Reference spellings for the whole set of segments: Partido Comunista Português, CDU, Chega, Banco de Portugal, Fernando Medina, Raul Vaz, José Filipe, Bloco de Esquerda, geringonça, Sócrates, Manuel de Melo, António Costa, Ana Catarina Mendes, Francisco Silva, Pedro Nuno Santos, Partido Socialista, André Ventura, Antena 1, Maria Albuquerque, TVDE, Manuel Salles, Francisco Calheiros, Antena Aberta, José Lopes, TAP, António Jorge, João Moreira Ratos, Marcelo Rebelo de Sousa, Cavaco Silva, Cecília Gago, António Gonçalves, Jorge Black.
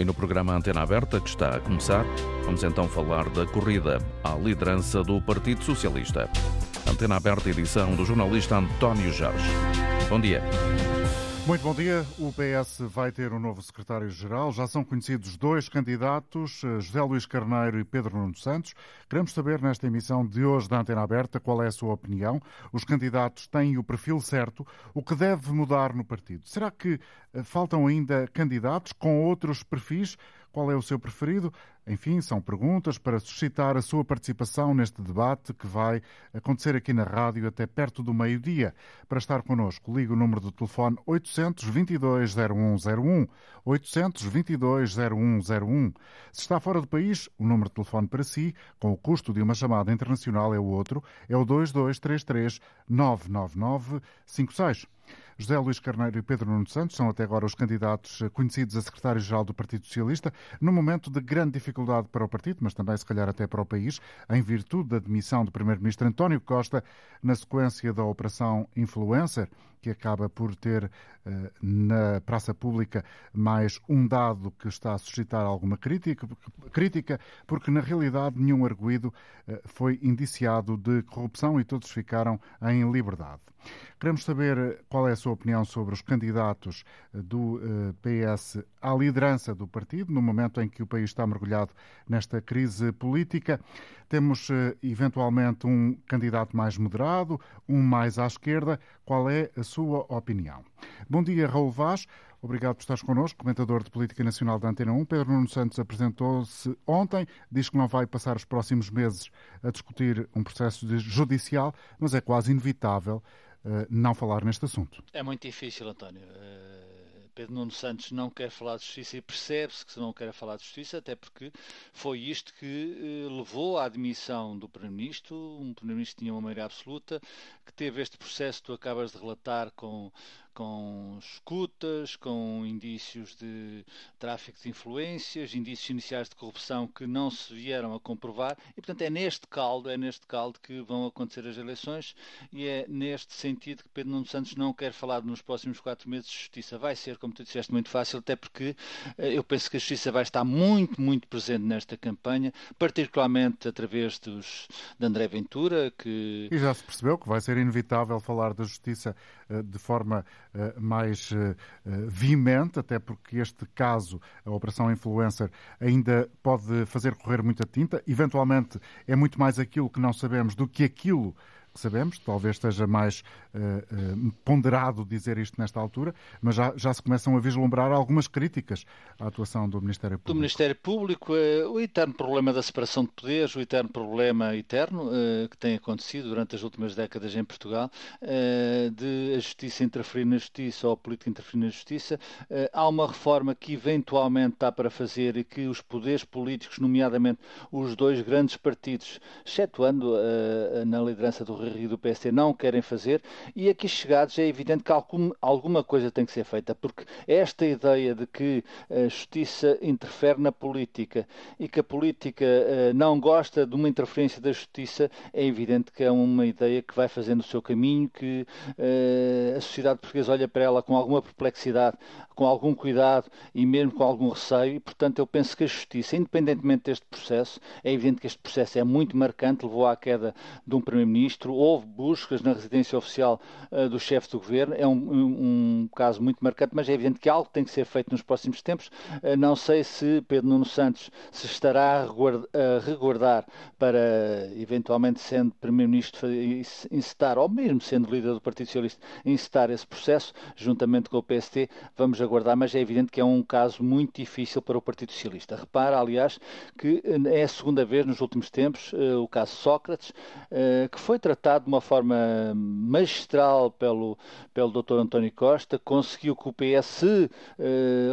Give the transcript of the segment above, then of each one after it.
E no programa Antena Aberta, que está a começar, vamos então falar da corrida à liderança do Partido Socialista. Antena Aberta, edição do jornalista António Jorge. Bom dia. Muito bom dia. O PS vai ter um novo secretário-geral. Já são conhecidos dois candidatos, José Luís Carneiro e Pedro Nuno Santos. Queremos saber, nesta emissão de hoje da Antena Aberta, qual é a sua opinião. Os candidatos têm o perfil certo. O que deve mudar no partido? Será que faltam ainda candidatos com outros perfis? Qual é o seu preferido? Enfim, são perguntas para suscitar a sua participação neste debate que vai acontecer aqui na rádio até perto do meio-dia. Para estar connosco, liga o número do telefone 800-22-0101. 800-22-0101. Se está fora do país, o número de telefone para si, com o custo de uma chamada internacional, é o outro. É o 2233-99956. José Luís Carneiro e Pedro Nuno Santos são até agora os candidatos conhecidos a secretário-geral do Partido Socialista, num momento de grande dificuldade para o partido, mas também se calhar até para o país, em virtude da demissão do primeiro-ministro António Costa na sequência da Operação Influencer, que acaba por ter na praça pública mais um dado que está a suscitar alguma crítica, porque na realidade nenhum arguido foi indiciado de corrupção e todos ficaram em liberdade. Queremos saber qual é a sua opinião sobre os candidatos do PS à liderança do partido, no momento em que o país está mergulhado nesta crise política. Temos, eventualmente, um candidato mais moderado, um mais à esquerda. Qual é a sua opinião? Bom dia, Raul Vaz. Obrigado por estares connosco, comentador de Política Nacional da Antena 1. Pedro Nuno Santos apresentou-se ontem, diz que não vai passar os próximos meses a discutir um processo judicial, mas é quase inevitável não falar neste assunto. É muito difícil, António. Pedro Nuno Santos não quer falar de justiça e percebe-se que não quer falar de justiça, até porque foi isto que levou à admissão do primeiro-ministro. Um primeiro-ministro que tinha uma maioria absoluta, que teve este processo que tu acabas de relatar com escutas, com indícios de tráfico de influências, indícios iniciais de corrupção que não se vieram a comprovar e, portanto, é neste caldo que vão acontecer as eleições e é neste sentido que Pedro Nuno Santos não quer falar nos próximos 4 meses de justiça. Vai ser, como tu disseste, muito fácil, até porque eu penso que a justiça vai estar muito, muito presente nesta campanha, particularmente através de André Ventura, que... E já se percebeu que vai ser inevitável falar da justiça de forma... mais veemente, até porque este caso, a Operação Influencer, ainda pode fazer correr muita tinta. Eventualmente é muito mais aquilo que não sabemos do que aquilo que sabemos. Talvez esteja mais ponderado dizer isto nesta altura, mas já se começam a vislumbrar algumas críticas à atuação do Ministério Público. Do Ministério Público, o eterno problema da separação de poderes, o eterno problema que tem acontecido durante as últimas décadas em Portugal, de a justiça interferir na justiça ou a política interferir na justiça. Há uma reforma que eventualmente está para fazer e que os poderes políticos, nomeadamente os dois grandes partidos, excetuando na liderança do e do PSD, não querem fazer, e aqui chegados é evidente que alguma coisa tem que ser feita, porque esta ideia de que a justiça interfere na política e que a política não gosta de uma interferência da justiça, é evidente que é uma ideia que vai fazendo o seu caminho, que a sociedade portuguesa olha para ela com alguma perplexidade, com algum cuidado e mesmo com algum receio, e portanto eu penso que a justiça, independentemente deste processo, é evidente que este processo é muito marcante, levou à queda de um primeiro-ministro, houve buscas na residência oficial do chefe do governo, é um caso muito marcante, mas é evidente que algo tem que ser feito nos próximos tempos. Não sei se Pedro Nuno Santos se estará a reguardar para, eventualmente sendo Primeiro-Ministro, incitar, ou mesmo sendo líder do Partido Socialista, incitar esse processo, juntamente com o PSD, vamos aguardar, mas é evidente que é um caso muito difícil para o Partido Socialista. Repara, aliás, que é a segunda vez nos últimos tempos, o caso Sócrates, que foi tratado de uma forma magistral pelo Dr. António Costa, conseguiu que o PS se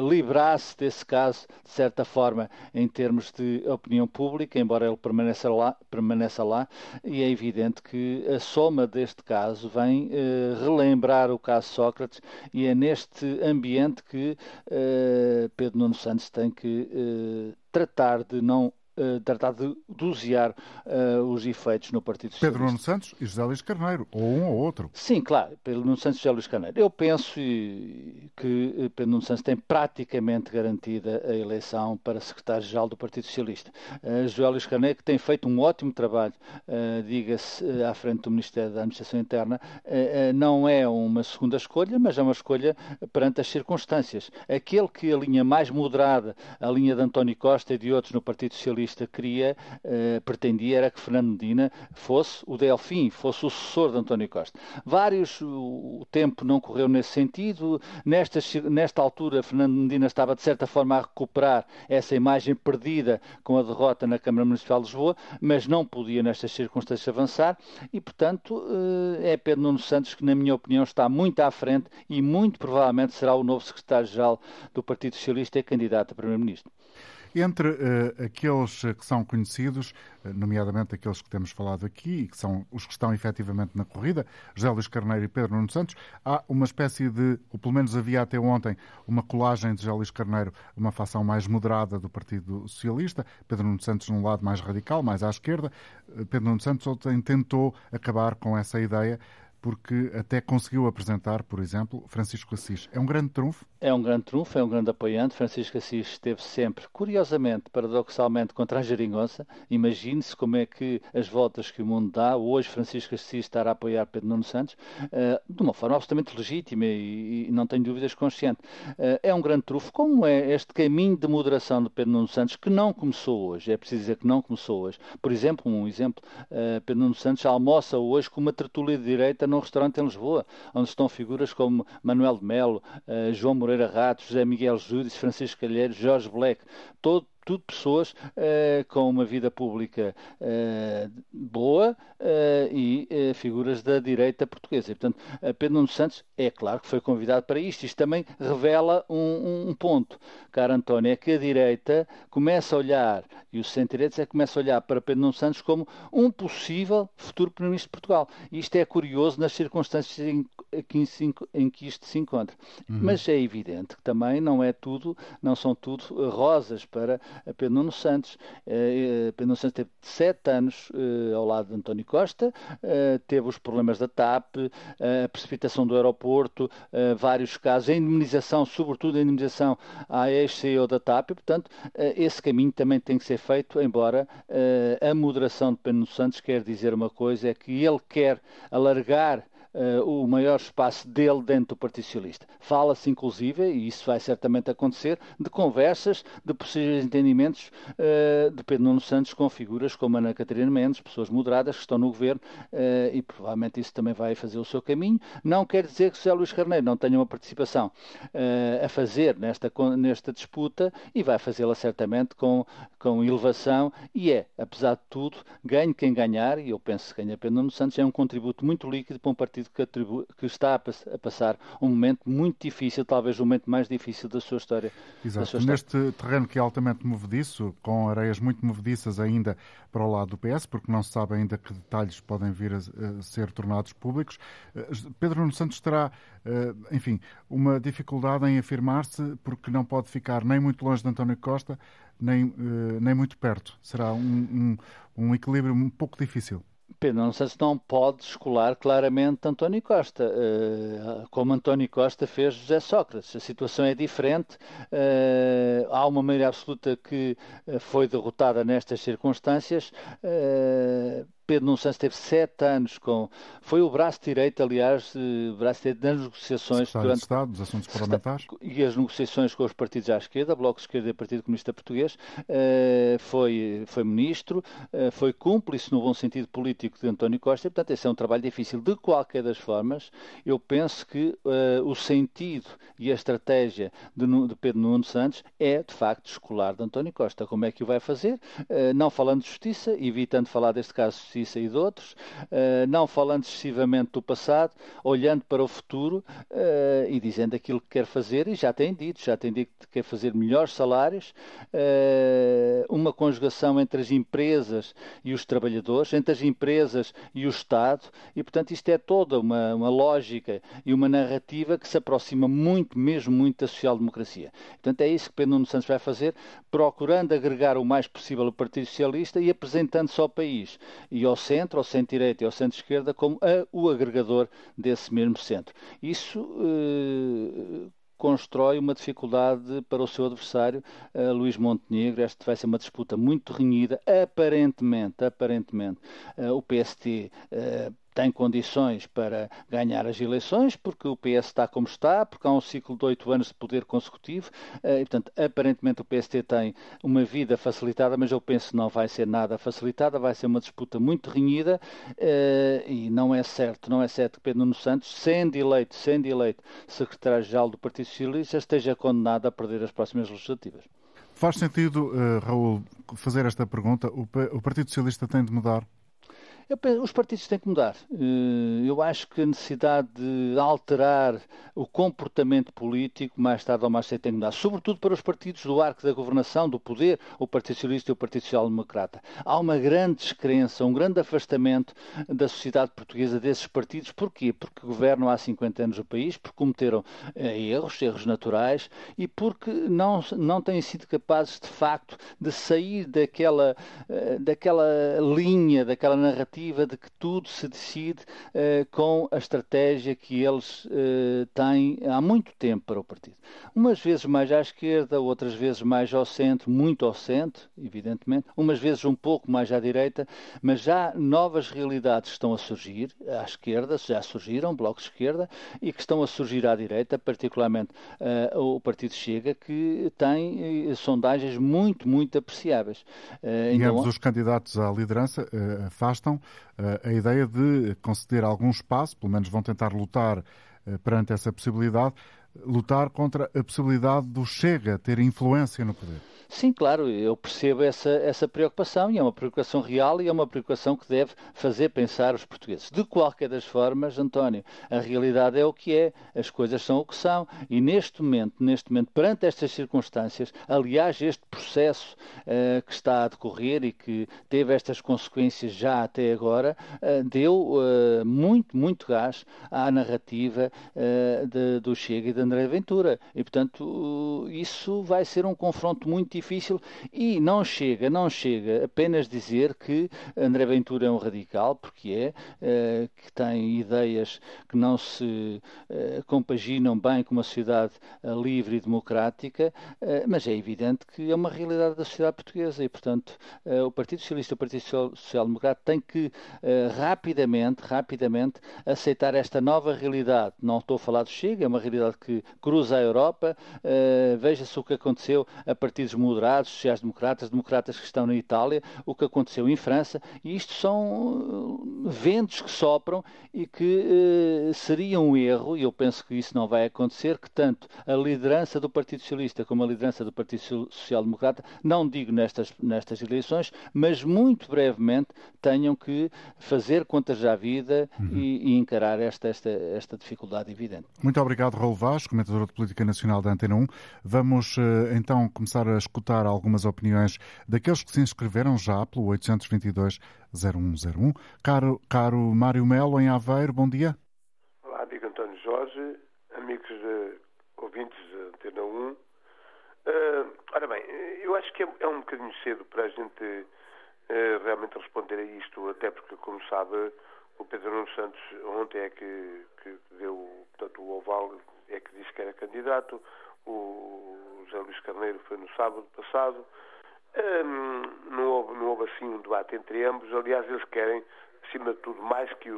livrasse desse caso, de certa forma, em termos de opinião pública, embora ele permaneça lá, e é evidente que a soma deste caso vem relembrar o caso Sócrates, e é neste ambiente que Pedro Nuno Santos tem que tratar de não tratar de dosear os efeitos no Partido Socialista. Pedro Nuno Santos e José Luís Carneiro, ou um ou outro. Sim, claro, Pedro Nuno Santos e José Luís Carneiro. Eu penso que Pedro Nuno Santos tem praticamente garantida a eleição para secretário-geral do Partido Socialista. José Luís Carneiro, que tem feito um ótimo trabalho, diga-se, à frente do Ministério da Administração Interna, não é uma segunda escolha, mas é uma escolha perante as circunstâncias. Aquele que a linha mais moderada, a linha de António Costa e de outros no Partido Socialista pretendia era que Fernando Medina fosse o Delfim, fosse o sucessor de António Costa. O tempo não correu nesse sentido. Nesta altura, Fernando Medina estava, de certa forma, a recuperar essa imagem perdida com a derrota na Câmara Municipal de Lisboa, mas não podia, nestas circunstâncias, avançar e, portanto, é Pedro Nuno Santos que, na minha opinião, está muito à frente e muito provavelmente será o novo secretário-geral do Partido Socialista e candidato a primeiro-ministro. Entre aqueles que são conhecidos, nomeadamente aqueles que temos falado aqui e que são os que estão efetivamente na corrida, José Luís Carneiro e Pedro Nuno Santos, há uma espécie de, ou pelo menos havia até ontem, uma colagem de José Luís Carneiro, uma facção mais moderada do Partido Socialista, Pedro Nuno Santos num lado mais radical, mais à esquerda. Pedro Nuno Santos ontem tentou acabar com essa ideia, porque até conseguiu apresentar, por exemplo, Francisco Assis. É um grande trunfo? É um grande trunfo, é um grande apoiante. Francisco Assis esteve sempre, curiosamente, paradoxalmente, contra a geringonça. Imagine-se como é que as voltas que o mundo dá. Hoje Francisco Assis estará a apoiar Pedro Nuno Santos de uma forma absolutamente legítima e não tenho dúvidas consciente. É um grande trunfo. Como é este caminho de moderação de Pedro Nuno Santos, que não começou hoje? É preciso dizer que não começou hoje. Por exemplo, Pedro Nuno Santos almoça hoje com uma tertúlia de direita num restaurante em Lisboa, onde estão figuras como Manuel de Melo, João Moreira Ratos, José Miguel Júdice, Francisco Calheiros, Jorge Black, tudo pessoas com uma vida pública boa e figuras da direita portuguesa. E, portanto, Pedro Nuno Santos é claro que foi convidado para isto. Isto também revela um ponto, caro António, é que a direita começa a olhar, e os centro-direitos começa a olhar para Pedro Nuno Santos como um possível futuro primeiro-ministro de Portugal. E isto é curioso nas circunstâncias em que isto se encontra. Mas é evidente que também não são tudo rosas para Pedro Nuno Santos. Pedro Nuno Santos teve 7 anos ao lado de António Costa, teve os problemas da TAP, a precipitação do aeroporto, vários casos, a indemnização, sobretudo a indemnização à ex-CEO da TAP, e, portanto, esse caminho também tem que ser feito, embora a moderação de Pedro Nuno Santos quer dizer uma coisa, é que ele quer alargar o maior espaço dele dentro do Partido Socialista. Fala-se, inclusive, e isso vai certamente acontecer, de conversas, de possíveis entendimentos de Pedro Nuno Santos com figuras como Ana Catarina Mendes, pessoas moderadas que estão no governo, e provavelmente isso também vai fazer o seu caminho. Não quer dizer que José Luís Carneiro não tenha uma participação a fazer nesta disputa, e vai fazê-la certamente com elevação, e apesar de tudo, ganhe quem ganhar, e eu penso que ganha Pedro Nuno Santos, é um contributo muito líquido para um partido que está a passar um momento muito difícil, talvez o momento mais difícil da sua história. Exato. Neste terreno que é altamente movediço, com areias muito movediças ainda para o lado do PS, porque não se sabe ainda que detalhes podem vir a ser tornados públicos, Pedro Nuno Santos terá, enfim, uma dificuldade em afirmar-se, porque não pode ficar nem muito longe de António Costa, nem muito perto. Será um equilíbrio um pouco difícil. Pedro Nuno Santos não pode descolar claramente António Costa, como António Costa fez José Sócrates. A situação é diferente, há uma maioria absoluta que foi derrotada nestas circunstâncias. Pedro Nuno Santos teve 7 anos foi o braço direito, aliás, das negociações durante Estado, dos assuntos parlamentares e as negociações com os partidos à esquerda, Bloco de Esquerda e Partido Comunista Português. Foi ministro, foi cúmplice no bom sentido político de António Costa, e, portanto, esse é um trabalho difícil. De qualquer das formas, eu penso que o sentido e a estratégia de Pedro Nuno Santos é, de facto, descolar de António Costa. Como é que o vai fazer? Não falando de justiça, evitando falar deste caso Justiça e de outros, não falando excessivamente do passado, olhando para o futuro e dizendo aquilo que quer fazer, e já tem dito que quer fazer melhores salários, uma conjugação entre as empresas e os trabalhadores, entre as empresas e o Estado, e portanto isto é toda uma lógica e uma narrativa que se aproxima muito, mesmo muito, da social-democracia. Portanto é isso que Pedro Nuno Santos vai fazer, procurando agregar o mais possível o Partido Socialista e apresentando-se ao país e ao centro, ao centro-direita e ao centro-esquerda como o agregador desse mesmo centro. Isso constrói uma dificuldade para o seu adversário, Luís Montenegro. Esta vai ser uma disputa muito renhida, aparentemente. O PST tem condições para ganhar as eleições, porque o PS está como está, porque há um ciclo de 8 anos de poder consecutivo, e, portanto, aparentemente o PST tem uma vida facilitada, mas eu penso que não vai ser nada facilitada, vai ser uma disputa muito renhida, e não é certo que Pedro Nuno Santos, sendo eleito secretário-geral do Partido Socialista, esteja condenado a perder as próximas legislativas. Faz sentido, Raul, fazer esta pergunta? O Partido Socialista tem de mudar? Os partidos têm que mudar. Eu acho que a necessidade de alterar o comportamento político, mais tarde ou mais cedo, tem que mudar. Sobretudo para os partidos do arco da governação, do poder, o Partido Socialista e o Partido Social Democrata. Há uma grande descrença, um grande afastamento da sociedade portuguesa desses partidos. Porquê? Porque governam há 50 anos o país, porque cometeram erros naturais e porque não têm sido capazes, de facto, de sair daquela linha, daquela narrativa de que tudo se decide com a estratégia que eles têm há muito tempo para o partido. Umas vezes mais à esquerda, outras vezes mais ao centro, muito ao centro, evidentemente, umas vezes um pouco mais à direita, mas já novas realidades estão a surgir à esquerda, já surgiram, Bloco de Esquerda, e que estão a surgir à direita, particularmente o Partido Chega, que tem sondagens muito, muito apreciáveis. E ambos os candidatos à liderança afastam a ideia de conceder algum espaço, pelo menos vão tentar lutar perante essa possibilidade, lutar contra a possibilidade do Chega ter influência no poder. Sim, claro, eu percebo essa preocupação, e é uma preocupação real e é uma preocupação que deve fazer pensar os portugueses. De qualquer das formas, António, a realidade é o que é, as coisas são o que são, e neste momento, perante estas circunstâncias, aliás, este processo que está a decorrer e que teve estas consequências já até agora, deu muito, muito gás à narrativa do Chega e de André Ventura, e portanto isso vai ser um confronto muito difícil, e não chega apenas dizer que André Ventura é um radical, porque é, que tem ideias que não se compaginam bem com uma sociedade livre e democrática, mas é evidente que é uma realidade da sociedade portuguesa e, portanto, o Partido Socialista e o Partido Social Democrata têm que rapidamente aceitar esta nova realidade. Não estou a falar do Chega, é uma realidade que cruza a Europa, veja-se o que aconteceu a partidos moderados, sociais-democratas, democratas que estão na Itália, o que aconteceu em França, e isto são ventos que sopram e que seria um erro, e eu penso que isso não vai acontecer, que tanto a liderança do Partido Socialista como a liderança do Partido Social-Democrata, não digo nestas eleições, mas muito brevemente tenham que fazer contas à vida e encarar esta dificuldade evidente. Muito obrigado, Raul Vaz, comentador de Política Nacional da Antena 1. Vamos então começar a escutar algumas opiniões daqueles que se inscreveram já pelo 822-0101. Caro Mário Melo, em Aveiro, bom dia. Olá, amigo António Jorge, amigos ouvintes da Antena 1. Ora bem, eu acho que é um bocadinho cedo para a gente realmente responder a isto, até porque, como sabe, o Pedro Nuno Santos ontem é que deu, portanto, o oval, é que disse que era candidato. O José Luís Carneiro foi no sábado passado. Não houve assim um debate entre ambos. Aliás, eles querem, acima de tudo, mais que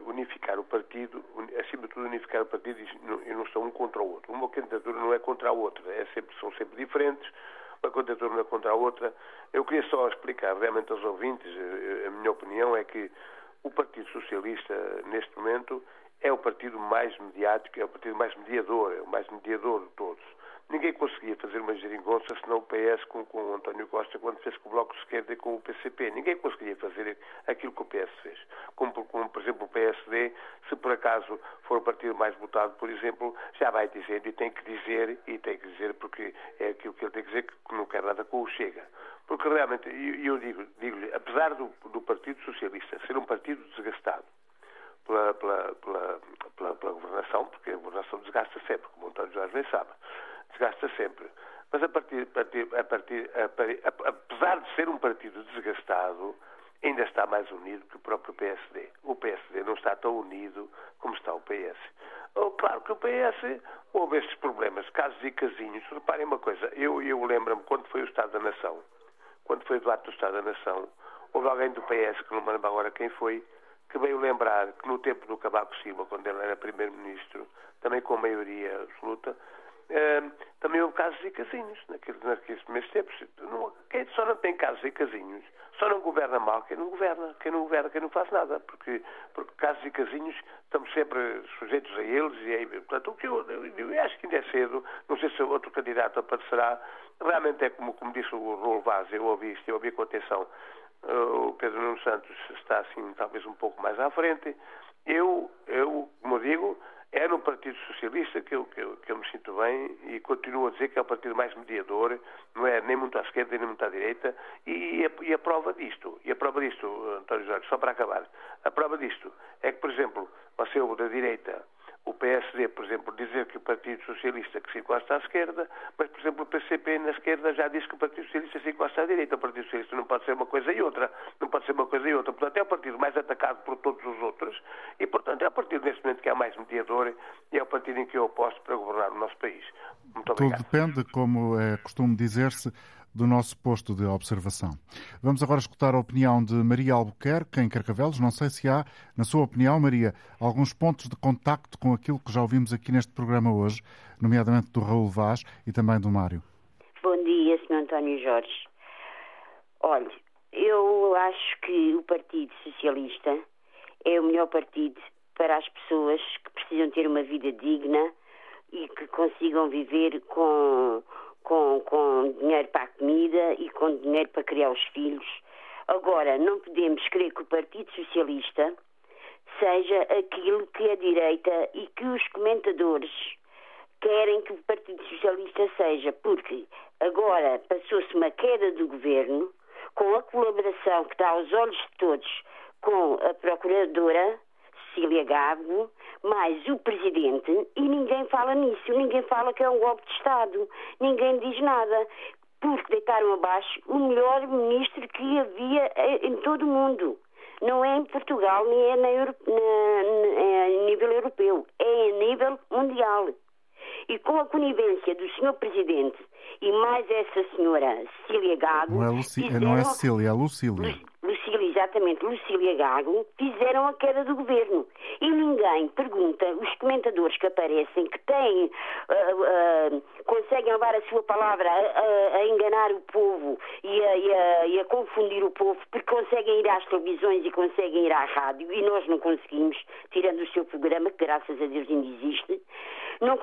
unificar o partido, e não são um contra o outro. Uma candidatura não é contra a outra, são sempre diferentes. Uma candidatura não é contra a outra. Eu queria só explicar realmente aos ouvintes, a minha opinião é que o Partido Socialista, neste momento, é o partido mais mediático, é o partido mais mediador de todos. Ninguém conseguia fazer uma geringonça senão o PS com o António Costa, quando fez com o Bloco de Esquerda e com o PCP. Ninguém conseguia fazer aquilo que o PS fez. Como por exemplo, o PSD, se por acaso for o partido mais votado, por exemplo, já vai dizendo e tem que dizer, porque é aquilo que ele tem que dizer, que não quer nada com o Chega. Porque realmente, eu digo-lhe, apesar do Partido Socialista ser um partido desgastado pela governação, porque a governação desgasta sempre, como o António Jorge bem sabe, desgasta sempre. Mas apesar de ser um partido desgastado, ainda está mais unido que o próprio PSD. O PSD não está tão unido como está o PS. Claro que o PS houve estes problemas, casos e casinhos. Reparem uma coisa, eu lembro-me quando foi o Estado da Nação, quando foi o debate do Estado da Nação, houve alguém do PS, que não me lembro agora quem foi, que veio lembrar que no tempo do Cavaco Silva, quando ele era primeiro-ministro, também com maioria absoluta, também houve casos e casinhos naqueles primeiros tempos. Quem só não tem casos e casinhos, só não governa mal quem não governa, quem não faz nada, porque casos e casinhos estamos sempre sujeitos a eles portanto, o que eu acho que ainda é cedo, não sei se outro candidato aparecerá. Realmente é como disse o Raul Vaz, eu ouvi com atenção. O Pedro Nuno Santos está assim talvez um pouco mais à frente. Eu como digo, é no Partido Socialista que eu me sinto bem, e continuo a dizer que é o partido mais mediador, não é nem muito à esquerda nem muito à direita, e a prova disto, António Jorge, só para acabar, a prova disto é que, por exemplo, você ouve da direita o PSD, por exemplo, dizer que o Partido Socialista que se encosta à esquerda, mas, por exemplo, o PCP na esquerda já diz que o Partido Socialista se encosta à direita. O Partido Socialista não pode ser uma coisa e outra. Portanto, é o partido mais atacado por todos os outros e, portanto, é o partido neste momento que é mais mediador e é o partido em que eu aposto para governar o nosso país. Muito obrigado. Tudo depende, como é costume dizer-se, do nosso posto de observação. Vamos agora escutar a opinião de Maria Albuquerque, em Carcavelos. Não sei se há, na sua opinião, Maria, alguns pontos de contacto com aquilo que já ouvimos aqui neste programa hoje, nomeadamente do Raul Vaz e também do Mário. Bom dia, Sr. António Jorge. Olha, eu acho que o Partido Socialista é o melhor partido para as pessoas que precisam ter uma vida digna e que consigam viver com dinheiro para a comida e com dinheiro para criar os filhos. Agora, não podemos crer que o Partido Socialista seja aquilo que a direita e que os comentadores querem que o Partido Socialista seja, porque agora passou-se uma queda do governo, com a colaboração que está aos olhos de todos com a procuradora Cecília Gago, mas o presidente, e ninguém fala nisso, ninguém fala que é um golpe de Estado, ninguém diz nada, porque deitaram abaixo o melhor ministro que havia em todo o mundo. Não é em Portugal, nem é a nível europeu, é a nível mundial. E com a conivência do Sr. Presidente e mais essa senhora Cecília Gago... Lucília Gago, fizeram a queda do governo. E ninguém pergunta, os comentadores que aparecem, que têm, conseguem levar a sua palavra a enganar o povo e a confundir o povo, porque conseguem ir às televisões e conseguem ir à rádio, e nós não conseguimos, tirando o seu programa, que graças a Deus ainda existe, não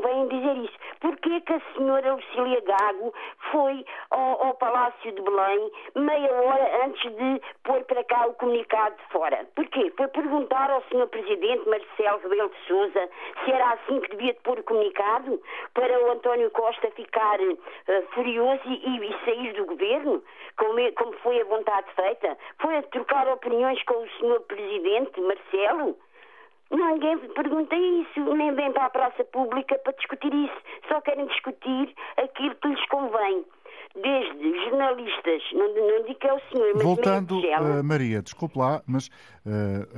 vêm dizer isso. Porquê que a senhora Lucília Gago foi ao Palácio de Belém meia hora antes de pôr para cá o comunicado de fora? Porquê? Foi perguntar ao Sr. Presidente Marcelo Rebelo de Sousa se era assim que devia de pôr o comunicado, para o António Costa ficar furioso e sair do governo, como foi a vontade feita? Foi a trocar opiniões com o Sr. Presidente Marcelo? Ninguém pergunta isso, nem vem para a praça pública para discutir isso. Só querem discutir aquilo que lhes convém. Desde jornalistas, não digo que é o senhor, mas... Voltando, Maria, desculpe lá, mas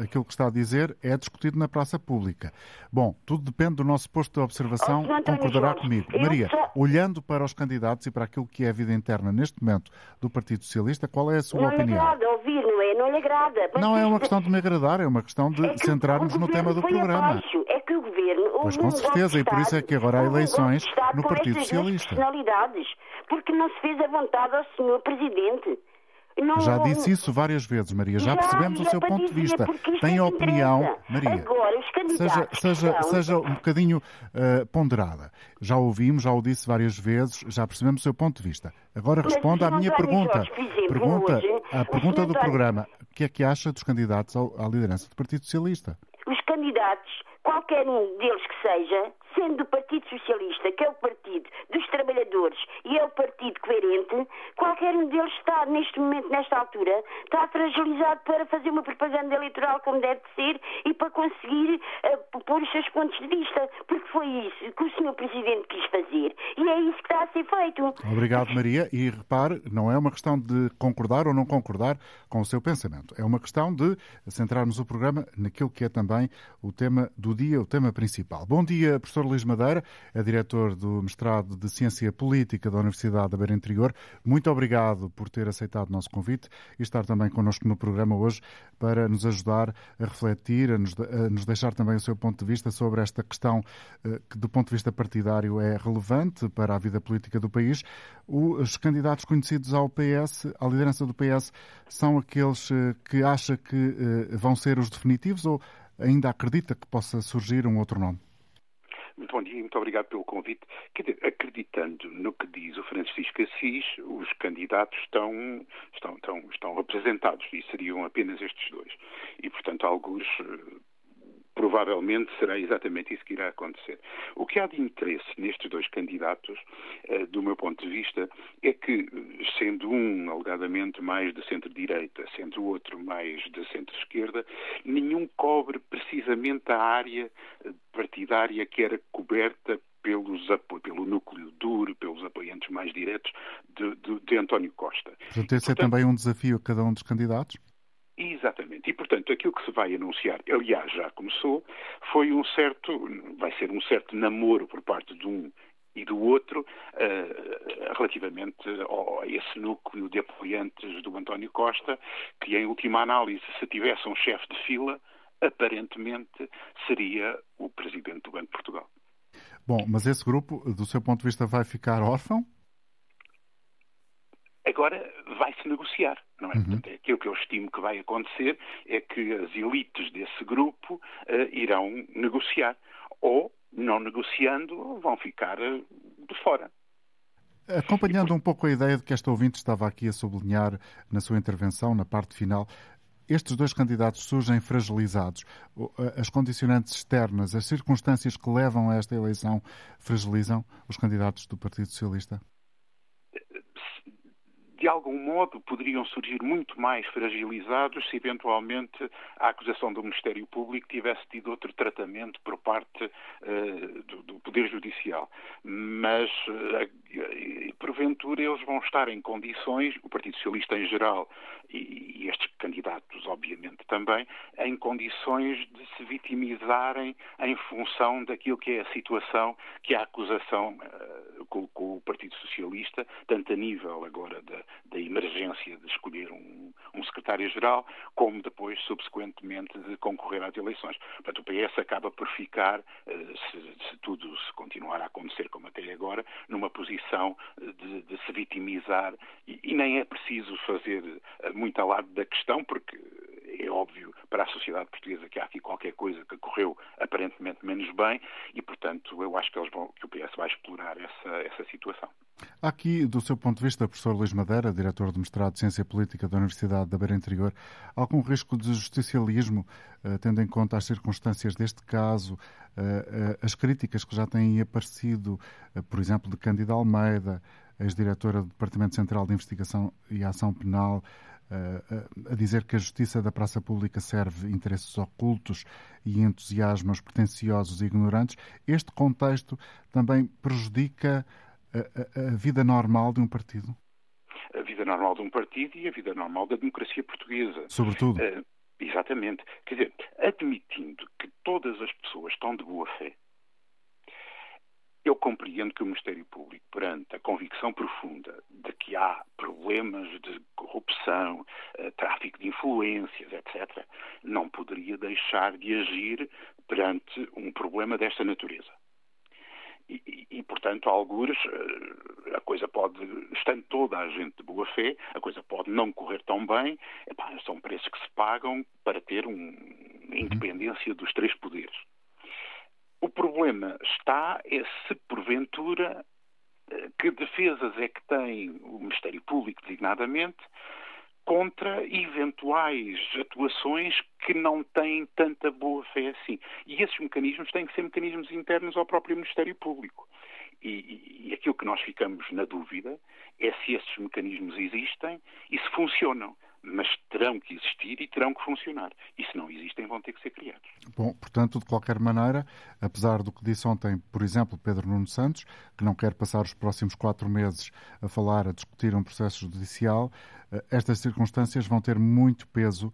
aquilo que está a dizer é discutido na praça pública. Bom, tudo depende do nosso posto de observação, concordará comigo. Maria, olhando para os candidatos e para aquilo que é a vida interna neste momento do Partido Socialista, qual é a sua opinião? Não lhe agrada ouvir, não é? Não lhe agrada. Não é uma questão de me agradar, é uma questão de centrarmos no tema do programa. Abaixo. É que o governo... Pois com certeza, e por isso é que agora há eleições no Partido Socialista. Porque não se fez a vontade ao Sr. Presidente. Não, já disse isso várias vezes, Maria. Já percebemos o seu ponto de vista. Tem opinião, interessa. Maria. Agora, seja um bocadinho ponderada. Já ouvimos, já o disse várias vezes, já percebemos o seu ponto de vista. Agora responda à minha pergunta. A pergunta do programa. O que é que acha dos candidatos à liderança do Partido Socialista? Os candidatos, qualquer um deles que seja, sendo do Partido Socialista, que é o partido dos trabalhadores e é o partido coerente, qualquer um deles está, neste momento, nesta altura, está fragilizado para fazer uma propaganda eleitoral como deve ser e para conseguir pôr os seus pontos de vista, porque foi isso que o Sr. Presidente quis fazer. E é isso que está a ser feito. Obrigado, Maria. E repare, não é uma questão de concordar ou não concordar com o seu pensamento. É uma questão de centrarmos o programa naquilo que é também o tema do dia, o tema principal. Bom dia, professor Luís Madeira, é diretor do mestrado de Ciência Política da Universidade da Beira Interior. Muito obrigado por ter aceitado o nosso convite e estar também connosco no programa hoje para nos ajudar a refletir, a nos deixar também o seu ponto de vista sobre esta questão que, do ponto de vista partidário, é relevante para a vida política do país. Os candidatos conhecidos ao PS, à liderança do PS, são aqueles que acha que vão ser os definitivos ou ainda acredita que possa surgir um outro nome? Muito bom dia e muito obrigado pelo convite. Quer dizer, acreditando no que diz o Francisco Assis, os candidatos estão representados e seriam apenas estes dois. E, portanto, alguns provavelmente será exatamente isso que irá acontecer. O que há de interesse nestes dois candidatos, do meu ponto de vista, é que, sendo um alegadamente mais de centro-direita, sendo o outro mais de centro-esquerda, nenhum cobre precisamente a área partidária que era coberta pelo núcleo duro, pelos apoiantes mais diretos de António Costa. Portanto, esse é também um desafio a cada um dos candidatos? Exatamente. E, portanto, aquilo que se vai anunciar, aliás, já começou, vai ser um certo namoro por parte de um e do outro, relativamente a esse núcleo de apoiantes do António Costa, que, em última análise, se tivesse um chefe de fila, aparentemente seria o presidente do Banco de Portugal. Bom, mas esse grupo, do seu ponto de vista, vai ficar órfão? Agora vai-se negociar, não é? Uhum. Portanto, aquilo que eu estimo que vai acontecer é que as elites desse grupo irão negociar ou, não negociando, vão ficar de fora. Acompanhando um pouco a ideia de que esta ouvinte estava aqui a sublinhar na sua intervenção, na parte final, estes dois candidatos surgem fragilizados. As condicionantes externas, as circunstâncias que levam a esta eleição fragilizam os candidatos do Partido Socialista? De algum modo, poderiam surgir muito mais fragilizados se, eventualmente, a acusação do Ministério Público tivesse tido outro tratamento por parte do Poder Judicial. Mas, porventura, eles vão estar em condições, o Partido Socialista em geral e estes candidatos, obviamente, também, em condições de se vitimizarem em função daquilo que é a situação que a acusação colocou o Partido Socialista, tanto a nível agora da emergência de escolher um secretário-geral, como depois, subsequentemente, de concorrer às eleições. Portanto, o PS acaba por ficar, se tudo se continuar a acontecer como até agora, numa posição de se vitimizar e nem é preciso fazer muito alarde da questão, porque é óbvio para a sociedade portuguesa que há aqui qualquer coisa que correu aparentemente menos bem e, portanto, eu acho que o PS vai explorar essa situação. Há aqui, do seu ponto de vista, professor Luís Madeira, diretor do mestrado de Ciência Política da Universidade da Beira Interior, algum risco de justicialismo, tendo em conta as circunstâncias deste caso, as críticas que já têm aparecido, por exemplo, de Cândida Almeida, ex-diretora do Departamento Central de Investigação e Ação Penal, a dizer que a justiça da praça pública serve interesses ocultos e entusiasmos pretenciosos e ignorantes. Este contexto também prejudica a vida normal de um partido? A vida normal de um partido e a vida normal da democracia portuguesa. Sobretudo? Exatamente. Quer dizer, admitindo que todas as pessoas estão de boa fé, eu compreendo que o Ministério Público, perante a convicção profunda de que há problemas de corrupção, tráfico de influências, etc., não poderia deixar de agir perante um problema desta natureza. E portanto, algures, a coisa pode, estando toda a gente de boa fé, a coisa pode não correr tão bem. Epá, são preços que se pagam para ter uma independência dos três poderes. O problema está é se, porventura, que defesas é que tem o Ministério Público, designadamente, contra eventuais atuações que não têm tanta boa-fé assim. E esses mecanismos têm que ser mecanismos internos ao próprio Ministério Público. E aquilo que nós ficamos na dúvida é se esses mecanismos existem e se funcionam. Mas terão que existir e terão que funcionar. E se não existem, vão ter que ser criados. Bom, portanto, de qualquer maneira, apesar do que disse ontem, por exemplo, Pedro Nuno Santos, que não quer passar os próximos 4 meses a falar, a discutir um processo judicial, estas circunstâncias vão ter muito peso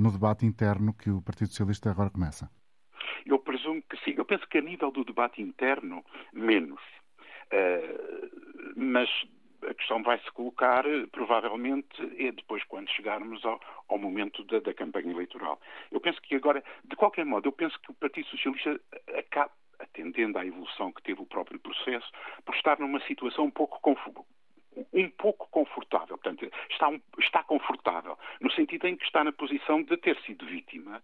no debate interno que o Partido Socialista agora começa. Eu presumo que sim. Eu penso que a nível do debate interno, menos. Mas a questão vai-se colocar, provavelmente, é depois quando chegarmos ao momento da campanha eleitoral. Eu penso que agora, de qualquer modo, eu penso que o Partido Socialista acaba, atendendo à evolução que teve o próprio processo, por estar numa situação um pouco confortável. Portanto, está confortável, no sentido em que está na posição de ter sido vítima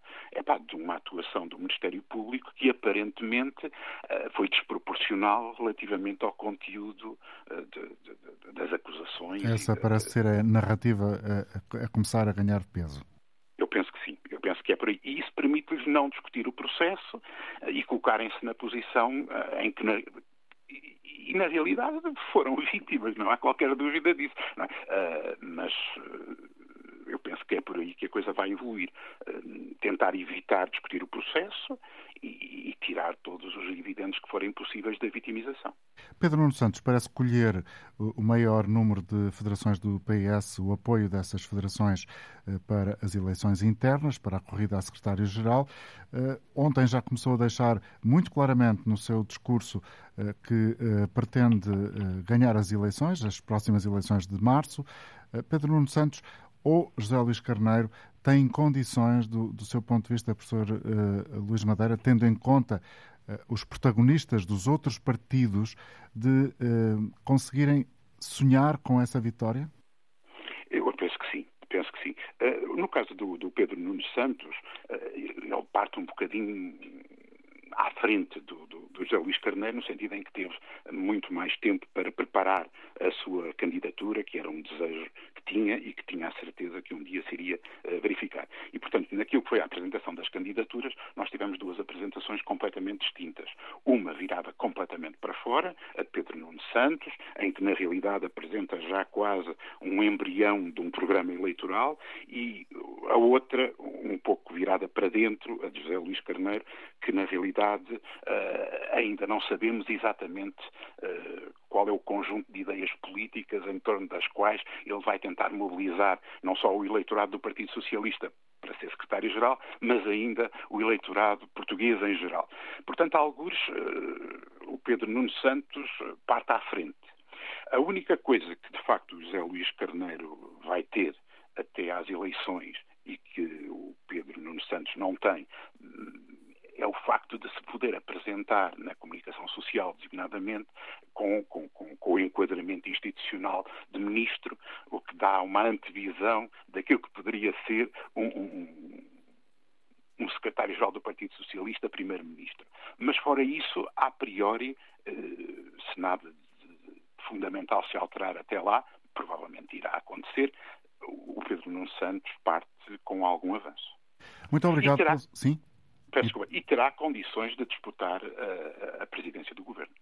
de uma atuação do Ministério Público que aparentemente foi desproporcional relativamente ao conteúdo das acusações. Essa parece ser a narrativa a começar a ganhar peso. Eu penso que sim. Eu penso que é por aí. E isso permite-lhes não discutir o processo e colocarem-se na posição em que... E, na realidade, foram vítimas, não há qualquer dúvida disso. Não é? Mas eu penso que é por aí que a coisa vai evoluir. Tentar evitar discutir o processo e tirar todos os dividendos que forem possíveis da vitimização. Pedro Nuno Santos parece colher o maior número de federações do PS, o apoio dessas federações para as eleições internas, para a corrida a secretário-geral. Ontem já começou a deixar muito claramente no seu discurso que pretende ganhar as eleições, as próximas eleições de março. Pedro Nuno Santos ou José Luís Carneiro têm condições, do seu ponto de vista, professor Luís Madeira, tendo em conta os protagonistas dos outros partidos, de conseguirem sonhar com essa vitória? Eu penso que sim. No caso do Pedro Nuno Santos, ele parte um bocadinho à frente do José Luís Carneiro, no sentido em que teve muito mais tempo para preparar a sua candidatura, que era um desejo que tinha e que tinha a certeza que um dia seria verificar. E, portanto, naquilo que foi a apresentação das candidaturas, nós tivemos duas apresentações completamente distintas. Uma virada completamente para fora, a de Pedro Nuno Santos, em que, na realidade, apresenta já quase um embrião de um programa eleitoral, e a outra, um pouco virada para dentro, a de José Luís Carneiro, que, na realidade, ainda não sabemos exatamente qual é o conjunto de ideias políticas em torno das quais ele vai tentar mobilizar não só o eleitorado do Partido Socialista para ser secretário-geral, mas ainda o eleitorado português em geral. Portanto, algures, o Pedro Nuno Santos parte à frente. A única coisa que, de facto, o José Luís Carneiro vai ter até às eleições e que o Pedro Nuno Santos não tem é o facto de se poder apresentar na comunicação social, designadamente, com o enquadramento institucional de ministro, o que dá uma antevisão daquilo que poderia ser um secretário-geral do Partido Socialista, primeiro-ministro. Mas, fora isso, a priori, se nada de fundamental se alterar até lá, provavelmente irá acontecer, o Pedro Nuno Santos parte com algum avanço. Muito obrigado. Sim? E terá condições de disputar a presidência do governo.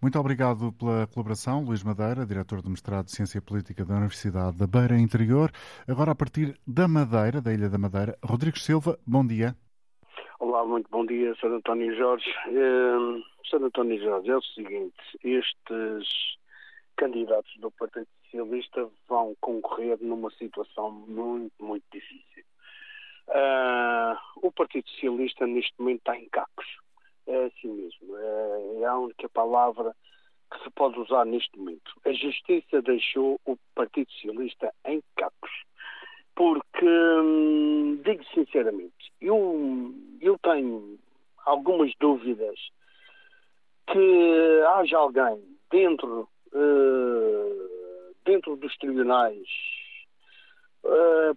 Muito obrigado pela colaboração, Luís Madeira, diretor do mestrado de Ciência Política da Universidade da Beira Interior. Agora, a partir da Madeira, da Ilha da Madeira, Rodrigo Silva, bom dia. Olá, muito bom dia, Sr. António Jorge. Sr. António Jorge, é o seguinte, estes candidatos do Partido Socialista vão concorrer numa situação muito, muito difícil. O Partido Socialista neste momento está em cacos. É assim mesmo, é a única palavra que se pode usar neste momento. A justiça deixou o Partido Socialista em cacos. Porque, digo sinceramente, eu tenho algumas dúvidas que haja alguém dentro dos tribunais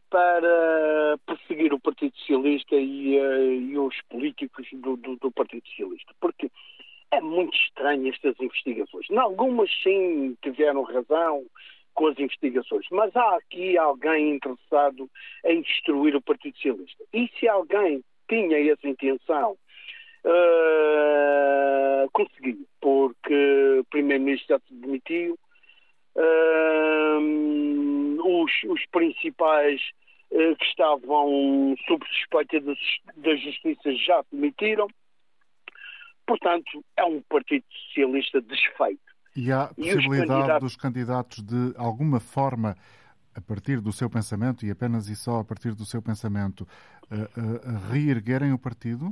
para perseguir o Partido Socialista e os políticos do Partido Socialista, porque é muito estranho estas investigações. Em algumas sim tiveram razão com as investigações, mas há aqui alguém interessado em destruir o Partido Socialista, e se alguém tinha essa intenção, conseguiu, porque o Primeiro-Ministro já se demitiu, os principais que estavam sob suspeita da Justiça já se demitiram. Portanto, é um Partido Socialista desfeito. E há possibilidade dos candidatos de alguma forma, a partir do seu pensamento, e apenas e só a partir do seu pensamento, reerguerem o partido?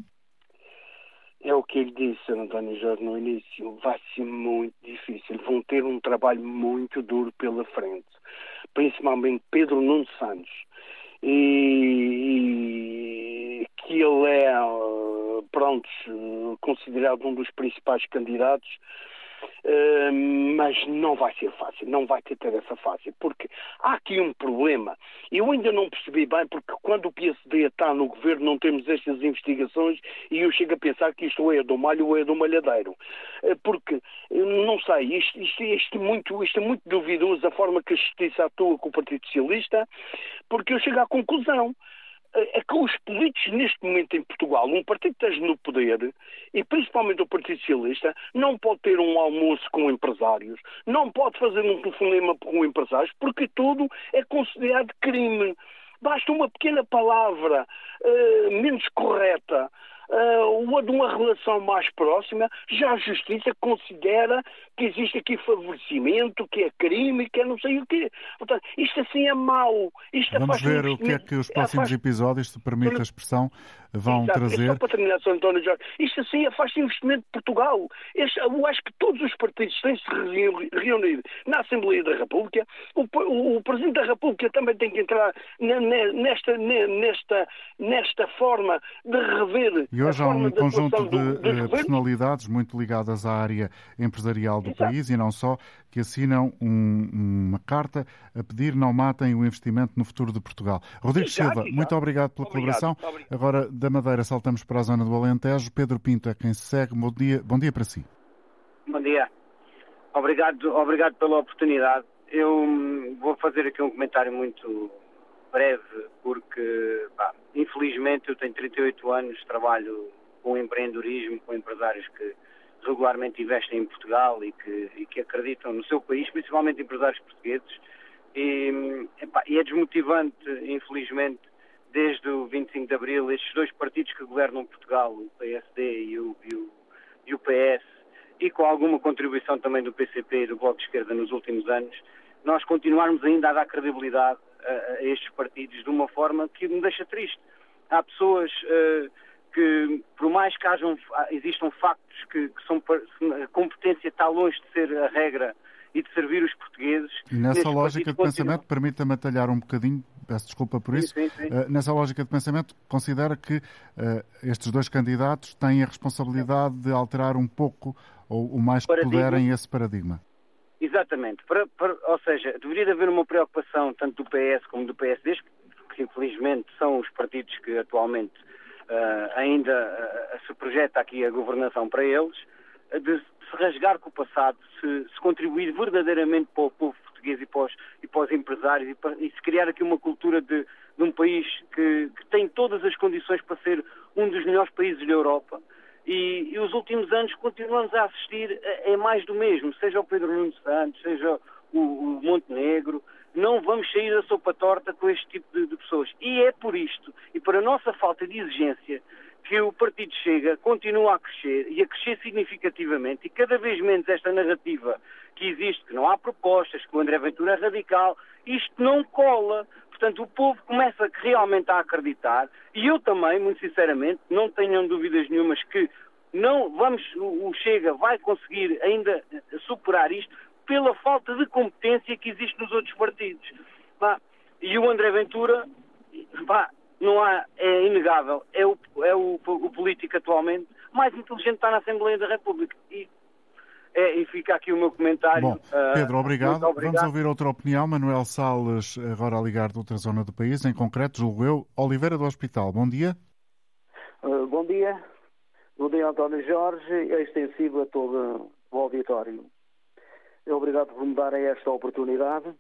É o que ele disse, António Jorge, no início. Vai ser muito difícil. Vão ter um trabalho muito duro pela frente. Principalmente Pedro Nuno Santos. E que ele é, pronto, considerado um dos principais candidatos, mas não vai ser fácil, não vai ter tarefa fácil, porque há aqui um problema. Eu ainda não percebi bem, porque quando o PSD está no governo não temos estas investigações e eu chego a pensar que isto é do malho ou é do malhadeiro, porque, não sei, isto é muito duvidoso a forma que a justiça atua com o Partido Socialista, porque eu chego à conclusão é que os políticos neste momento em Portugal, um partido que esteja no poder, e principalmente o Partido Socialista, não pode ter um almoço com empresários, não pode fazer um telefonema com empresários, porque tudo é considerado crime. Basta uma pequena palavra menos correta ou de uma relação mais próxima, já a justiça considera que existe aqui favorecimento, que é crime, que é não sei o quê. Portanto, isto assim é mau. Isto vamos ver o que é que os próximos episódios, se permite a expressão, vão trazer. Só para terminar, Sr. António Jorge, isto assim afasta investimento de Portugal. Eu acho que todos os partidos têm se reunido na Assembleia da República. O Presidente da República também tem que entrar nesta forma de rever. E hoje há um conjunto de personalidades muito ligadas à área empresarial do país e não só, que assinam uma carta a pedir não matem o investimento no futuro de Portugal. Rodrigo Silva, muito obrigado pela colaboração. Agora, da Madeira, saltamos para a zona do Alentejo. Pedro Pinto é quem se segue. Bom dia para si. Bom dia. Obrigado pela oportunidade. Eu vou fazer aqui um comentário muito breve, porque, infelizmente, eu tenho 38 anos, trabalho com empreendedorismo, com empresários que regularmente investem em Portugal e que acreditam no seu país, principalmente empresários portugueses, e é desmotivante, infelizmente, desde o 25 de Abril, estes dois partidos que governam Portugal, o PSD e o PS, e com alguma contribuição também do PCP e do Bloco de Esquerda nos últimos anos, nós continuarmos ainda a dar credibilidade a estes partidos de uma forma que me deixa triste. Há pessoas que, por mais que existam factos que são, a competência está longe de ser a regra e de servir os portugueses. E nessa lógica de pensamento, permita-me atalhar um bocadinho, peço desculpa por isso, sim. Nessa lógica de pensamento, considera que estes dois candidatos têm a responsabilidade de alterar um pouco, ou o mais que puderem, esse paradigma? Exatamente. Ou seja, deveria haver uma preocupação tanto do PS como do PSD, que infelizmente são os partidos que atualmente ainda se projeta aqui a governação para eles, de se rasgar com o passado, se contribuir verdadeiramente para o povo português e para os empresários e se criar aqui uma cultura de um país que tem todas as condições para ser um dos melhores países da Europa. E os últimos anos continuamos a assistir a mais do mesmo, seja o Pedro Nuno Santos, seja o Montenegro. Não vamos sair da sopa torta com este tipo de pessoas. E é por isto, e para a nossa falta de exigência, que o Partido Chega continua a crescer, e a crescer significativamente, e cada vez menos esta narrativa que existe, que não há propostas, que o André Ventura é radical, isto não cola. Portanto, o povo começa realmente a acreditar, e eu também, muito sinceramente, não tenham dúvidas nenhumas que o Chega vai conseguir ainda superar isto pela falta de competência que existe nos outros partidos. E o André Ventura, é inegável, é o político atualmente mais inteligente que está na Assembleia da República. E E fica aqui o meu comentário. Bom, Pedro, obrigado. Obrigado. Vamos ouvir outra opinião. Manuel Salles, agora a ligar de outra zona do país, em concreto, julgo eu, Oliveira do Hospital. Bom dia. Bom dia. Bom dia, António Jorge, é extensivo a todo o auditório. Obrigado por me darem esta oportunidade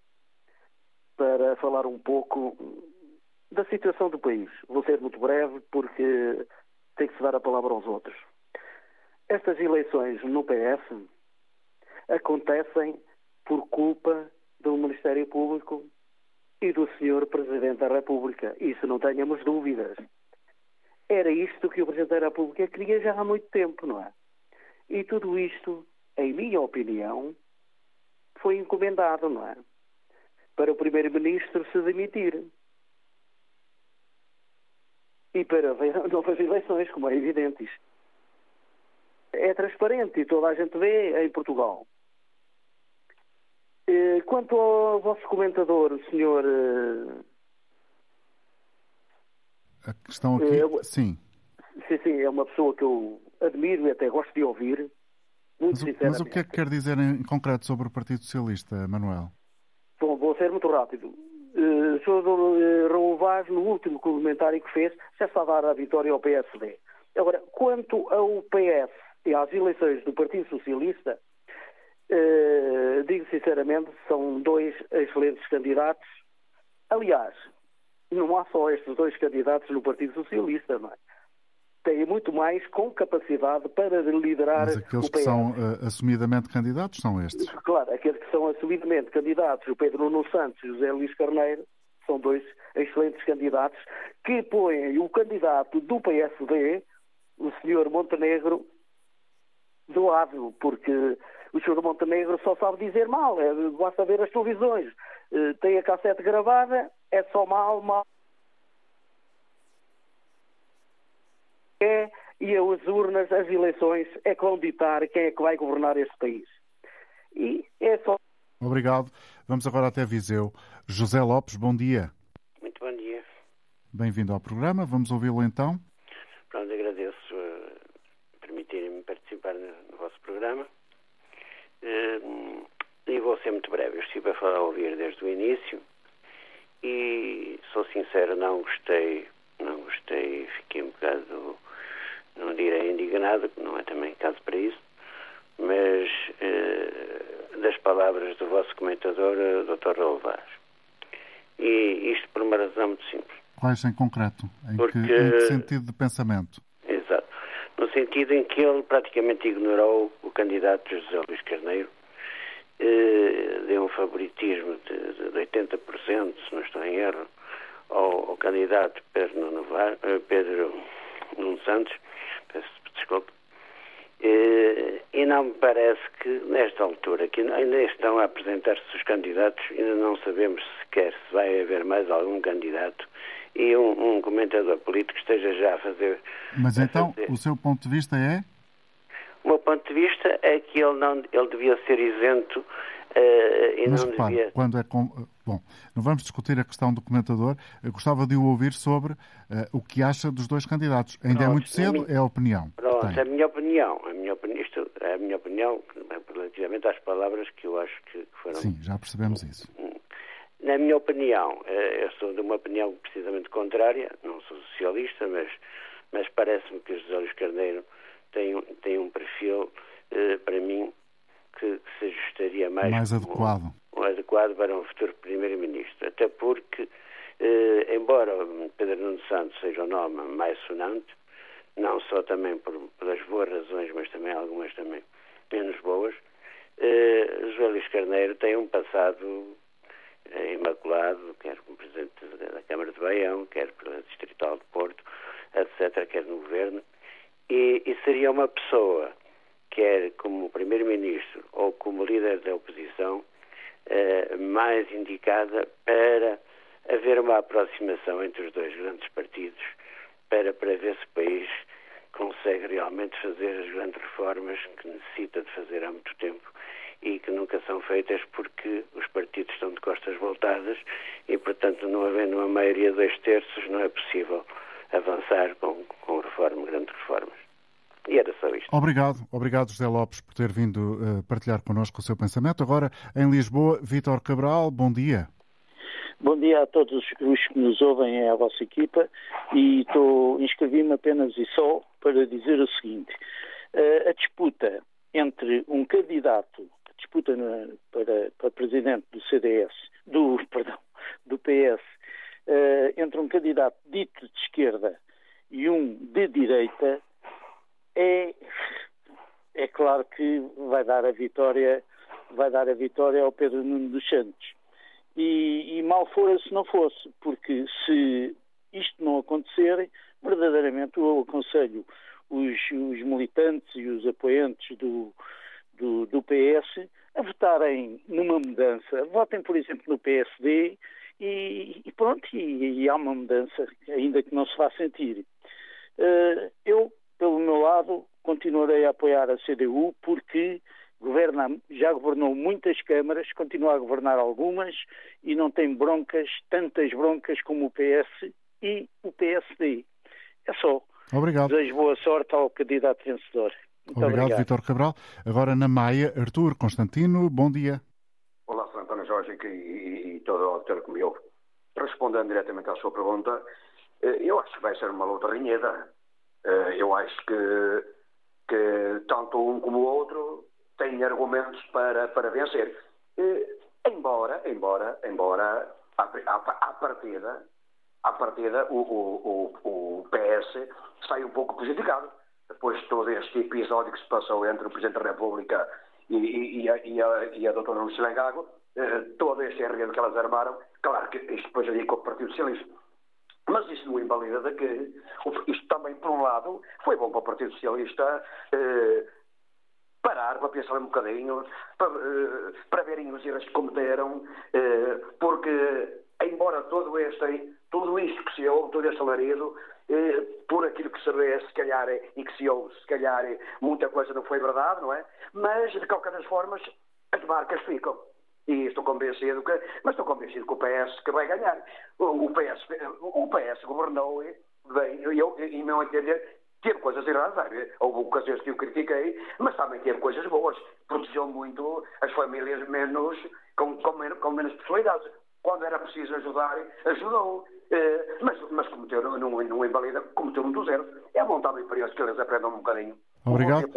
para falar um pouco da situação do país. Vou ser muito breve porque tem que se dar a palavra aos outros. Estas eleições no PS acontecem por culpa do Ministério Público e do Sr. Presidente da República. Isso não tenhamos dúvidas. Era isto que o Presidente da República queria já há muito tempo, não é? E tudo isto, em minha opinião, foi encomendado, não é? Para o Primeiro-Ministro se demitir. E para novas eleições, como é evidente. É transparente e toda a gente vê em Portugal. Quanto ao vosso comentador, o senhor... A questão aqui, sim. Sim, é uma pessoa que eu admiro e até gosto de ouvir, muito sinceramente. Mas o que é que quer dizer em concreto sobre o Partido Socialista, Manuel? Bom, vou ser muito rápido. O senhor Raul Vaz, no último comentário que fez, já está a dar a vitória ao PSD. Agora, quanto ao PS e às eleições do Partido Socialista, digo sinceramente, são dois excelentes candidatos. Aliás, não há só estes dois candidatos no Partido Socialista, não é? Têm muito mais com capacidade para liderar o PS. Mas aqueles que são assumidamente candidatos são estes? Claro, aqueles que são assumidamente candidatos, o Pedro Nuno Santos e o José Luís Carneiro, são dois excelentes candidatos que põem o candidato do PSD, o Sr. Montenegro, de lado, porque o Sr. Montenegro só sabe dizer mal, basta ver as televisões. Tem a cassete gravada, é só mal. E as urnas, as eleições, é conditar quem é que vai governar este país. E é só... Obrigado. Vamos agora até Viseu. José Lopes, bom dia. Muito bom dia. Bem-vindo ao programa. Vamos ouvi-lo então. Pronto, agradeço permitirem-me participar no vosso programa. E vou ser muito breve. Eu estive a ouvir desde o início e, sou sincero, não gostei, fiquei um bocado, não direi indignado, que não é também caso para isso, mas das palavras do vosso comentador, Dr. Raul Vaz. E isto por uma razão muito simples. Quais em concreto? Em que sentido de pensamento? Exato. No sentido em que ele praticamente ignorou o candidato José Luís Carneiro, deu um favoritismo de 80%, se não estou em erro, ao candidato Pedro Nuno Santos, peço desculpa, e não me parece que nesta altura, que ainda estão a apresentar-se os candidatos, ainda não sabemos sequer se vai haver mais algum candidato e um comentador político esteja já a fazer... Mas então, o seu ponto de vista é? O meu ponto de vista é que ele devia ser isento e mas, não repare, devia... Quando é com... Bom, não vamos discutir a questão do comentador. Eu gostava de o ouvir sobre o que acha dos dois candidatos. Ainda pronto, é muito cedo, é a opinião. Pronto, é a minha opinião. Isto é a minha opinião relativamente às palavras que eu acho que foram... Sim, já percebemos isso. Na minha opinião, eu sou de uma opinião precisamente contrária, não sou socialista, mas parece-me que o José Luís Carneiro tem um perfil, para mim, que se ajustaria mais adequado. Adequado para um futuro Primeiro-Ministro. Até porque, embora Pedro Nuno Santos seja o nome mais sonante, não só também pelas boas razões, mas também algumas também menos boas, José Luís Carneiro tem um passado imaculado, quer como Presidente da Câmara de Baião, quer pela Distrital de Porto, etc., quer no Governo, e seria uma pessoa, quer como Primeiro-Ministro ou como líder da oposição, mais indicada para haver uma aproximação entre os dois grandes partidos para ver se o país consegue realmente fazer as grandes reformas que necessita de fazer há muito tempo e que nunca são feitas porque os partidos estão de costas voltadas e, portanto, não havendo uma maioria de 2/3, não é possível avançar com grandes reformas. E era só Socialista. Obrigado José Lopes por ter vindo partilhar connosco o seu pensamento. Agora em Lisboa, Vítor Cabral, bom dia. Bom dia a todos os que nos ouvem e à vossa equipa, e inscrevi-me apenas e só para dizer o seguinte: a disputa entre um candidato, a disputa para presidente do PS, entre um candidato dito de esquerda e um de direita, é claro que vai dar a vitória ao Pedro Nuno dos Santos. E mal fora se não fosse, porque se isto não acontecer, verdadeiramente eu aconselho os militantes e os apoiantes do PS a votarem numa mudança. Votem, por exemplo, no PSD e pronto, e há uma mudança, ainda que não se vá sentir. Eu, pelo meu lado, continuarei a apoiar a CDU, porque já governou muitas câmaras, continua a governar algumas e não tem tantas broncas como o PS e o PSD. É só. Obrigado. Desejo boa sorte ao candidato vencedor. Muito obrigado. Vítor Cabral. Agora na Maia, Artur Constantino, bom dia. Olá, Sr. António Jorge e todo o auditório que me ouve. Respondendo diretamente à sua pergunta, eu acho que vai ser uma luta renhida. Eu acho que tanto um como o outro têm argumentos para vencer. Embora à partida o PS sai um pouco prejudicado, depois de todo este episódio que se passou entre o Presidente da República e a doutora Lucília Gago, todo este enredo que elas armaram, claro que isto depois com o Partido Socialista. Mas isso não invalida que isto também, por um lado, foi bom para o Partido Socialista parar para pensar um bocadinho, para verem os erros que cometeram, porque, embora tudo isto que se ouve, todo este alarido, por aquilo que se vê, se calhar, e que se ouve, se calhar, muita coisa não foi verdade, não é? Mas, de qualquer das formas, as marcas ficam. E estou convencido que o PS que vai ganhar. O PS governou bem, e meu entender, teve coisas erradas, houve ocasiões que eu critiquei, mas também teve coisas boas. Protegeu muito as famílias com menos possibilidades. Quando era preciso ajudar, ajudou. Mas cometeu muitos erros. É bom também para eles que eles aprendam um bocadinho. Obrigado.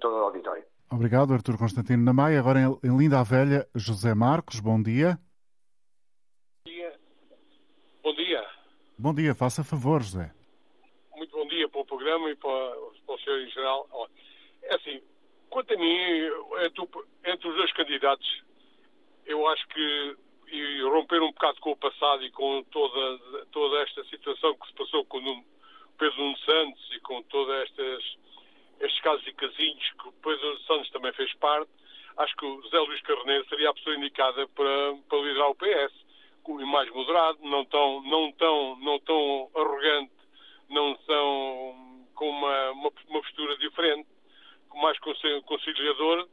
Todo o auditório. Obrigado, Artur Constantino da Maia. Agora em Linda a Velha, José Marcos, bom dia. Bom dia, faça favor, José. Muito bom dia para o programa e para o senhor em geral. É assim, quanto a mim, entre os dois candidatos, eu acho que e romper um bocado com o passado e com toda esta situação que se passou com o Pedro Nuno Santos e com todos estes casos e casinhos que o Pedro Nuno Santos também fez parte, acho que o José Luís Carneiro seria a pessoa indicada para liderar o PS, e mais moderado, não tão arrogante, não são com uma postura diferente, mais conciliador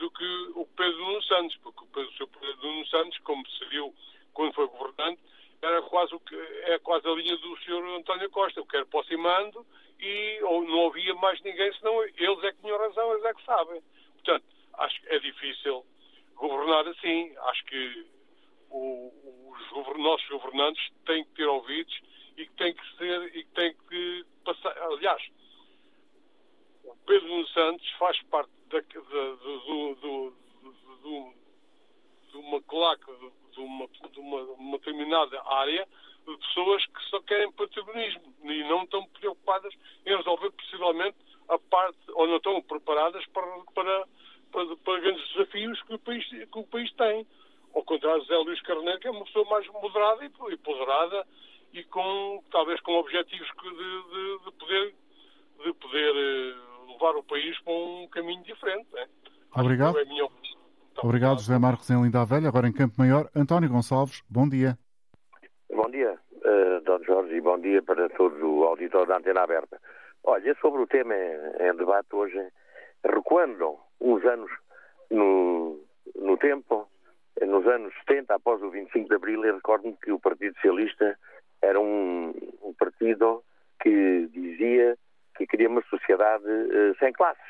do que o Pedro Nuno Santos, porque o Pedro Nuno Santos, como se viu quando foi governante, é quase a linha do senhor António Costa, que era posse e mando, e não havia mais ninguém, senão eles é que tinham razão, eles é que sabem. Portanto, acho que é difícil governar assim. Acho que os nossos governantes têm que ter ouvidos e que têm que passar. Aliás, o Pedro Nuno Santos faz parte de uma determinada área de pessoas que só querem protagonismo e não estão preocupadas em resolver possivelmente a parte, ou não estão preparadas para grandes desafios que o país tem. Ao contrário, José Luís Carneiro, que é uma pessoa mais moderada e ponderada e talvez com objetivos de poder levar o país para um caminho diferente. Né? Obrigado. Obrigado, José Marcos, em Linda a Velha. Agora em Campo Maior, António Gonçalves, bom dia. Bom dia, Dr. Jorge, e bom dia para todo o auditor da Antena Aberta. Olha, sobre o tema em debate hoje, recuando uns anos no tempo, nos anos 70, após o 25 de Abril, eu recordo-me que o Partido Socialista era um partido que dizia que queria uma sociedade sem classes.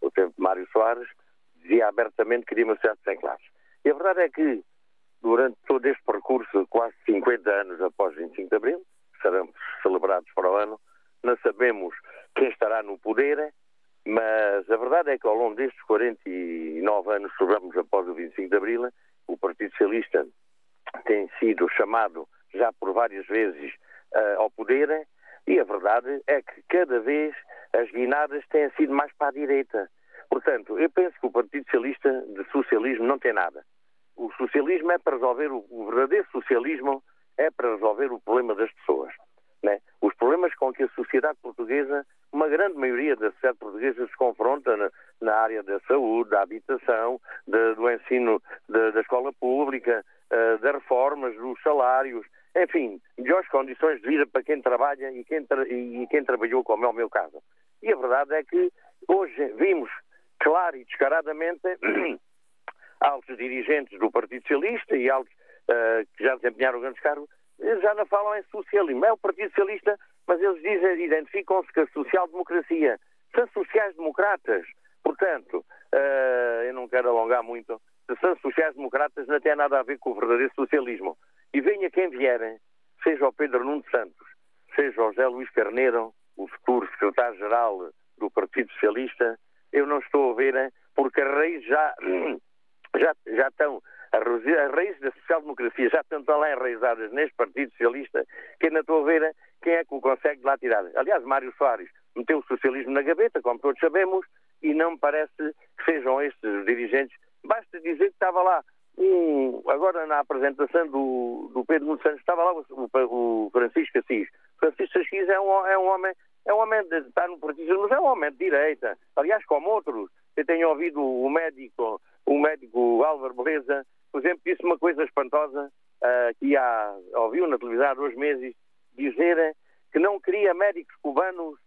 O tempo de Mário Soares dizia abertamente que queria uma sociedade sem classes. E a verdade é que, durante todo este percurso, quase 50 anos após 25 de Abril, serão celebrados para o ano, não sabemos quem estará no poder, mas a verdade é que ao longo destes 49 anos que celebramos após o 25 de Abril, o Partido Socialista tem sido chamado já por várias vezes ao poder, e a verdade é que cada vez as guinadas têm sido mais para a direita. Portanto, eu penso que o Partido Socialista de socialismo não tem nada. O socialismo é para resolver, o verdadeiro socialismo é para resolver o problema das pessoas, né? Os problemas com que a sociedade portuguesa, uma grande maioria da sociedade portuguesa se confronta na área da saúde, da habitação, do ensino, da escola pública, das reformas, dos salários, enfim, melhores condições de vida para quem trabalha e quem trabalhou, como é o meu caso. E a verdade é que hoje vimos claro e descaradamente altos dirigentes do Partido Socialista e altos que já desempenharam grandes cargos, eles já não falam em socialismo. É o Partido Socialista, mas eles dizem, identificam-se com a social-democracia. São sociais-democratas. Portanto, eu não quero alongar muito, são sociais-democratas, não tem nada a ver com o verdadeiro socialismo. E venha quem vier, seja o Pedro Nuno Santos, seja o José Luís Carneiro, o futuro secretário-geral do Partido Socialista, eu não estou a ver, porque a raiz já estão, as raízes da social-democracia já estão tão lá enraizadas neste Partido Socialista que ainda estou a ver quem é que o consegue de lá tirar. Aliás, Mário Soares meteu o socialismo na gaveta, como todos sabemos, e não me parece que sejam estes os dirigentes. Basta dizer que estava lá, agora na apresentação do Pedro Nuno Santos, estava lá o Francisco Assis. Francisco Assis é um homem, está no partido, mas é um homem de direita. Aliás, como outros, eu tenho ouvido o médico Álvaro Beleza, por exemplo, disse uma coisa espantosa, que ouviu na televisão há 2 meses, dizer que não queria médicos cubanos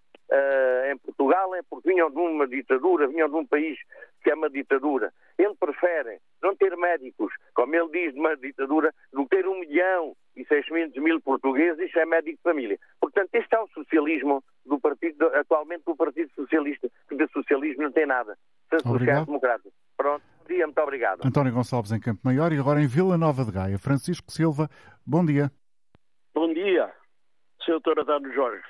em Portugal, porque vinham de uma ditadura, vinham de um país que é uma ditadura. Ele prefere não ter médicos, como ele diz, de uma ditadura, do que ter 1.600.000 portugueses sem médico de família. Portanto, este é o socialismo do partido, atualmente do Partido Socialista, que de socialismo não tem nada. São sociais-democratas. Pronto, bom dia, muito obrigado. António Gonçalves em Campo Maior e agora em Vila Nova de Gaia. Francisco Silva, bom dia. Bom dia, Sr. António Jorge.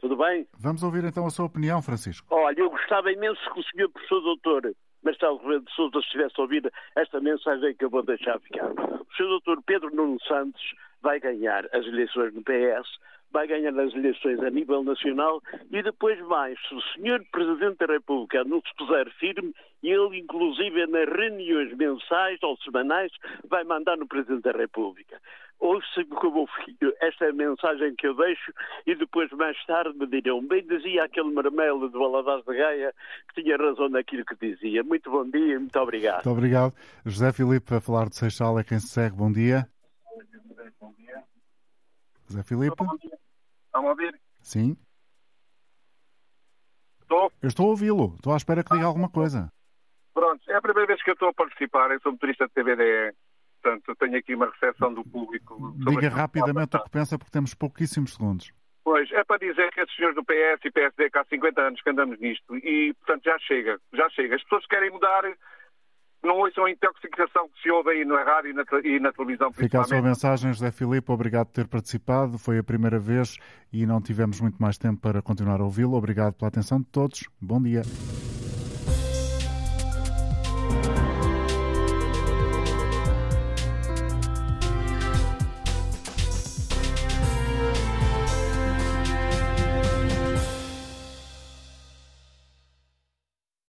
Tudo bem? Vamos ouvir então a sua opinião, Francisco. Olha, eu gostava imenso que o Sr. Professor Doutor Marcelo Rebelo de Sousa estivesse a ouvir esta mensagem que eu vou deixar ficar. O Sr. Doutor Pedro Nuno Santos vai ganhar as eleições no PS, vai ganhar as eleições a nível nacional e depois mais, se o Sr. Presidente da República não se puser firme, ele inclusive nas reuniões mensais ou semanais vai mandar no Presidente da República. Ouça-me como filho, esta é a mensagem que eu deixo e depois mais tarde me dirão, bem dizia aquele marmelo de Valadares de Gaia que tinha razão naquilo que dizia. Muito bom dia e muito obrigado. Muito obrigado. José Filipe a falar de Seixal é quem se segue. Bom dia. Bom dia. José Filipe? Estão a ouvir? Sim. Estou? Eu estou a ouvi-lo. Estou à espera que diga alguma coisa. Pronto. É a primeira vez que eu estou a participar. Eu sou motorista de TVDE. Portanto, eu tenho aqui uma recepção do público. Diga rapidamente o que pensa, porque temos pouquíssimos segundos. Pois, é para dizer que esses senhores do PS e PSD, que há 50 anos que andamos nisto, e, portanto, já chega. As pessoas querem mudar, não ouçam a intoxicação que se ouve aí na rádio e na televisão. Fica a sua mensagem, José Filipe. Obrigado por ter participado. Foi a primeira vez e não tivemos muito mais tempo para continuar a ouvi-lo. Obrigado pela atenção de todos. Bom dia.